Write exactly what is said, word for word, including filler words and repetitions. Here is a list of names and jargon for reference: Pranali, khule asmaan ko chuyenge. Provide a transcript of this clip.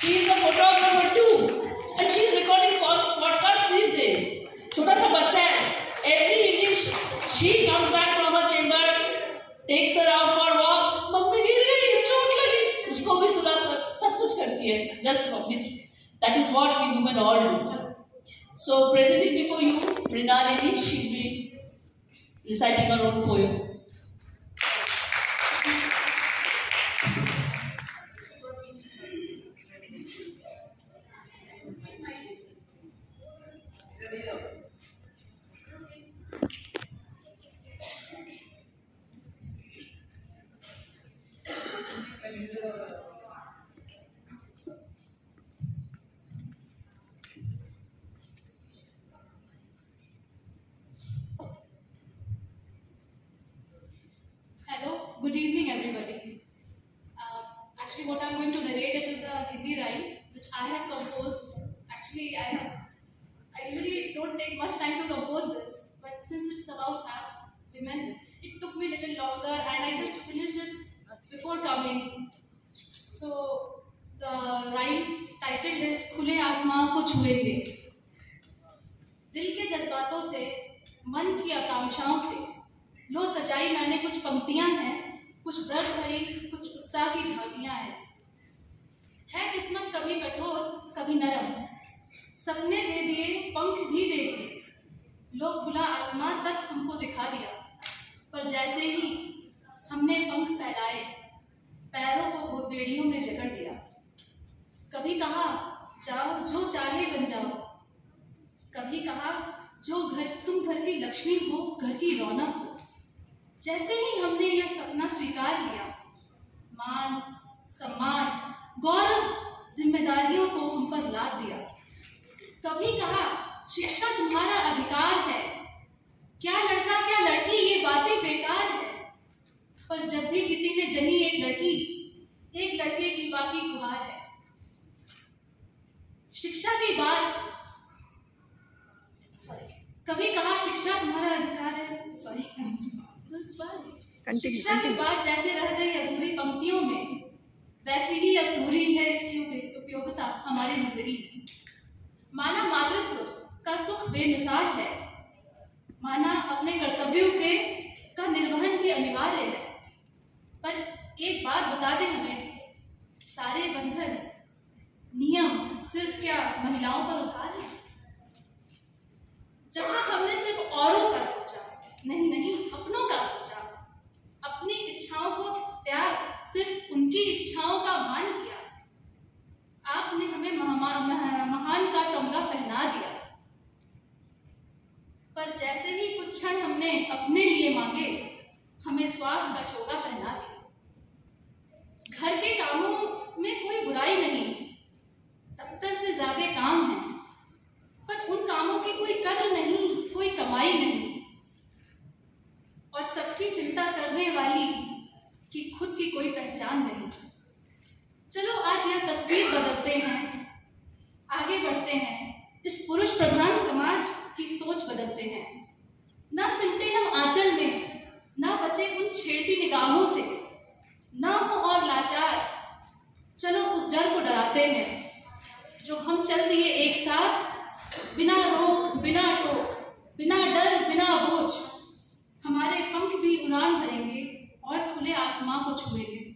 She is a photographer too, and she is recording podcasts these days. छोटा सा बच्चा है. Every evening she comes back from her chamber, takes her out for a walk. Mummy गिर गई, चोट लगी. उसको भी सुलाकर सब कुछ करती है. Just for me. That is what we women all do. So presenting before you, Pranali, she will be reciting her own poem. Hello, good evening everybody. Uh, actually what I am going to narrate it is a Hindi rhyme which I have composed. Actually I have I really don't take much time to compose this, but since it's about us women, it took me a little longer, and I just finished this before coming. So the rhyme is titled is "khule asmaan ko chuyenge." दिल के जज्बातों से, मन की आकांक्षाओं से लो सजाई मैंने कुछ पंक्तियां हैं, कुछ दर्द भरी, कुछ उत्साह की झांकियां हैं. है किस्मत कभी कठोर, कभी नरम, सपने दे दिए, पंख भी दे दिए, लो खुला आसमां तक तुमको दिखा दिया. पर जैसे ही हमने पंख फैलाए, पैरों को बेड़ियों में जकड़ दिया. कभी कहा जाओ जो चाहे बन जाओ, कभी कहा जो घर तुम घर की लक्ष्मी हो, घर की रौनक हो. जैसे ही हमने यह सपना स्वीकार लिया, मान, सम्मान, गौरव, जिम्मेदारियों को हम पर लाद दिया. कभी कहा शिक्षा तुम्हारा अधिकार है, क्या लड़का क्या लड़की ये बातें बेकार है. पर जब भी किसी ने जनी एक लड़की, एक लड़के की बाकी गुहार है. शिक्षा की बात सॉरी कभी कहा शिक्षा तुम्हारा अधिकार है सॉरी शिक्षा की बात जैसे रह गई अधूरी पंक्तियों में, वैसी ही अधूरी है इसकी उपयोगिता हमारी जिंदगी. माना मातृत्व का सुख बेमिसाल है, माना अपने कर्तव्यों के का निर्वहन भी अनिवार्य है. पर एक बात बता दें हमें, सारे बंधन नियम सिर्फ क्या महिलाओं पर उधार है. जब तक हमने सिर्फ औरों का सोचा, नहीं नहीं अपनों का सोचा, अपनी इच्छाओं को त्याग सिर्फ उनकी इच्छाओं का मान किया, आपने हमें महान का तमगा पहना दिया. पर जैसे ही कुछ क्षण हमने अपने लिए मांगे, हमें स्वार्थ का चोगा पहना दिया. घर के कामों में कोई बुराई नहीं, दफ्तर से ज्यादा काम है, पर उन कामों की कोई कदर नहीं, कोई कमाई नहीं. और सबकी चिंता करने वाली कि खुद की कोई पहचान नहीं. चलो आज यह तस्वीर बदलते हैं, आगे बढ़ते हैं, इस पुरुष प्रधान समाज की सोच बदलते हैं. ना सिमटे हम आंचल में, ना बचे उन छेड़ती निगाहों से, ना हो और लाचार, चलो उस डर को डराते हैं जो हम चल दिए एक साथ, बिना रोक बिना टोक, बिना डर बिना बोझ. हमारे पंख भी उड़ान भरेंगे और खुले आसमां को छुएंगे.